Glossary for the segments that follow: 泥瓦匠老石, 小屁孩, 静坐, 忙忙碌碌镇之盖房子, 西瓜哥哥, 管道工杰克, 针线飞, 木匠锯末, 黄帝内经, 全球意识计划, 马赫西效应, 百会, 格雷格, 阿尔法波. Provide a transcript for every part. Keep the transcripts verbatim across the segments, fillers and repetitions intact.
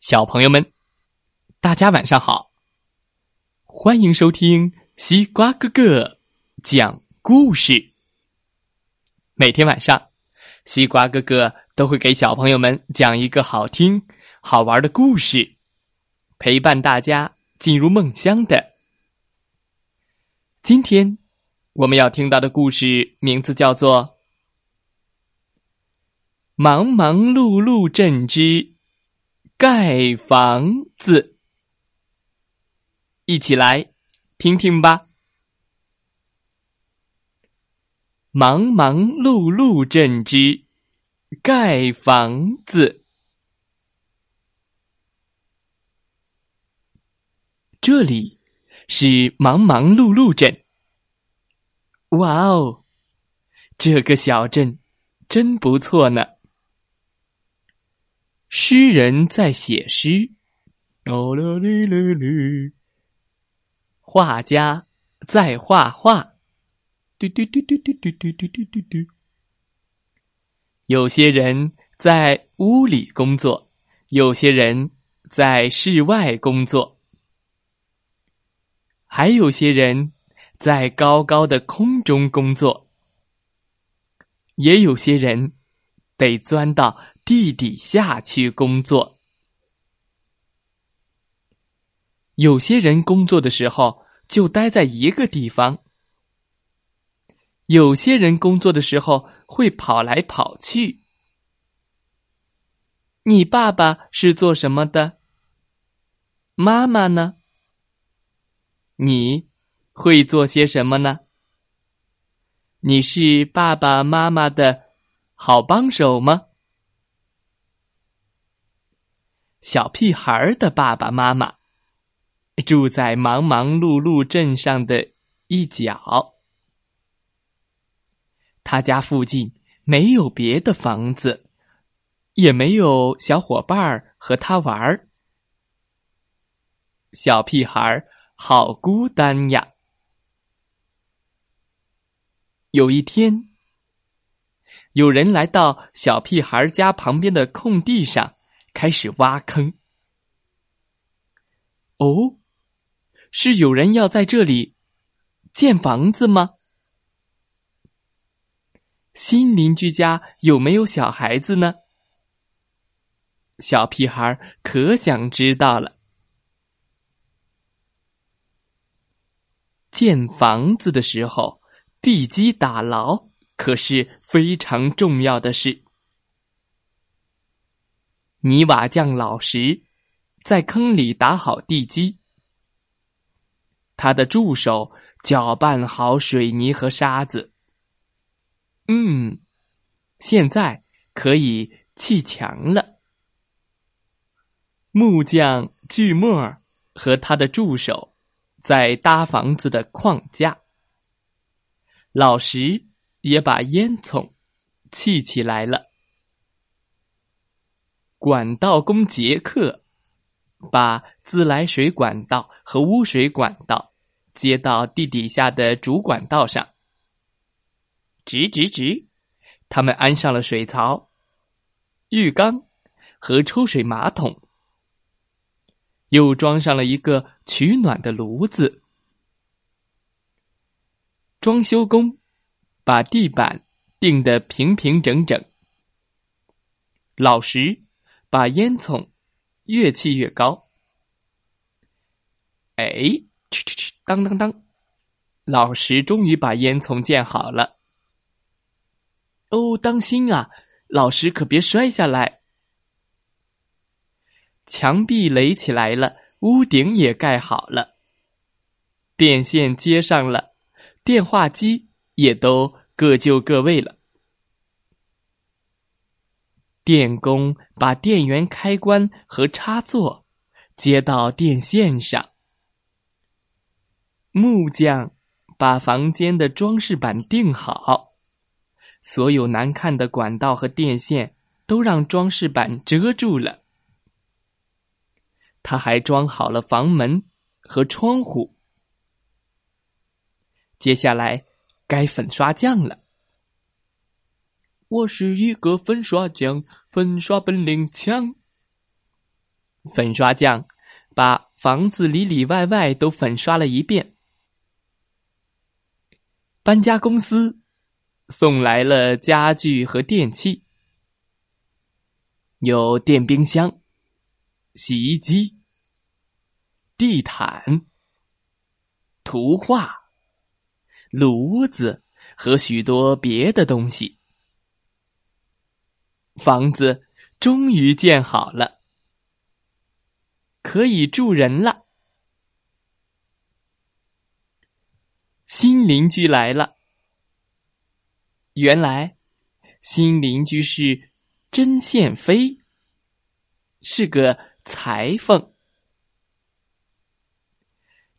小朋友们，大家晚上好，欢迎收听西瓜哥哥讲故事。每天晚上，西瓜哥哥都会给小朋友们讲一个好听、好玩的故事，陪伴大家进入梦乡的。今天我们要听到的故事名字叫做《忙忙碌碌镇之盖房子》，一起来听听吧。忙忙碌碌镇之盖房子。这里是忙忙碌碌镇。哇哦，这个小镇真不错呢。诗人在写诗，画家在画画，有些人在屋里工作，有些人在室外工作，还有些人在高高的空中工作，也有些人得钻到地底下去工作。有些人工作的时候就待在一个地方，有些人工作的时候会跑来跑去。你爸爸是做什么的？妈妈呢？你会做些什么呢？你是爸爸妈妈的好帮手吗？小屁孩的爸爸妈妈住在忙忙碌碌镇上的一角，他家附近没有别的房子，也没有小伙伴和他玩。小屁孩好孤单呀。有一天，有人来到小屁孩家旁边的空地上，开始挖坑。哦，是有人要在这里建房子吗？新邻居家有没有小孩子呢？小屁孩可想知道了。建房子的时候，地基打牢可是非常重要的事。泥瓦匠老石在坑里打好地基，他的助手搅拌好水泥和沙子。嗯，现在可以砌墙了。木匠锯末和他的助手在搭房子的框架，老石也把烟囱砌起来了。管道工杰克把自来水管道和污水管道接到地底下的主管道上，直直直，他们安上了水槽、浴缸和抽水马桶，又装上了一个取暖的炉子。装修工把地板定得平平整整，老石把烟囱越砌越高。哎，嘖嘖嘖，当当当，老石终于把烟囱建好了。哦，当心啊，老石可别摔下来。墙壁垒起来了，屋顶也盖好了，电线接上了，电话机也都各就各位了。电工把电源开关和插座接到电线上，木匠把房间的装饰板钉好，所有难看的管道和电线都让装饰板遮住了。他还装好了房门和窗户。接下来该粉刷匠了。我是一个粉刷匠，粉刷本领强。粉刷匠把房子里里外外都粉刷了一遍。搬家公司送来了家具和电器，有电冰箱、洗衣机、地毯、图画、炉子和许多别的东西。房子终于建好了，可以住人了。新邻居来了。原来新邻居是针线飞，是个裁缝。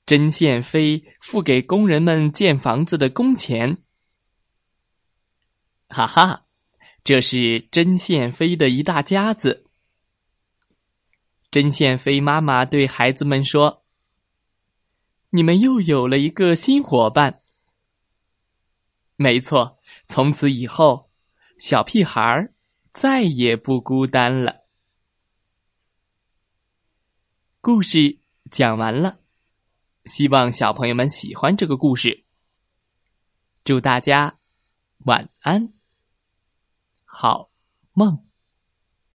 针线飞付给工人们建房子的工钱。哈哈，这是针线飞的一大家子。针线飞妈妈对孩子们说：“你们又有了一个新伙伴。”没错，从此以后，小屁孩再也不孤单了。故事讲完了，希望小朋友们喜欢这个故事。祝大家晚安，好梦。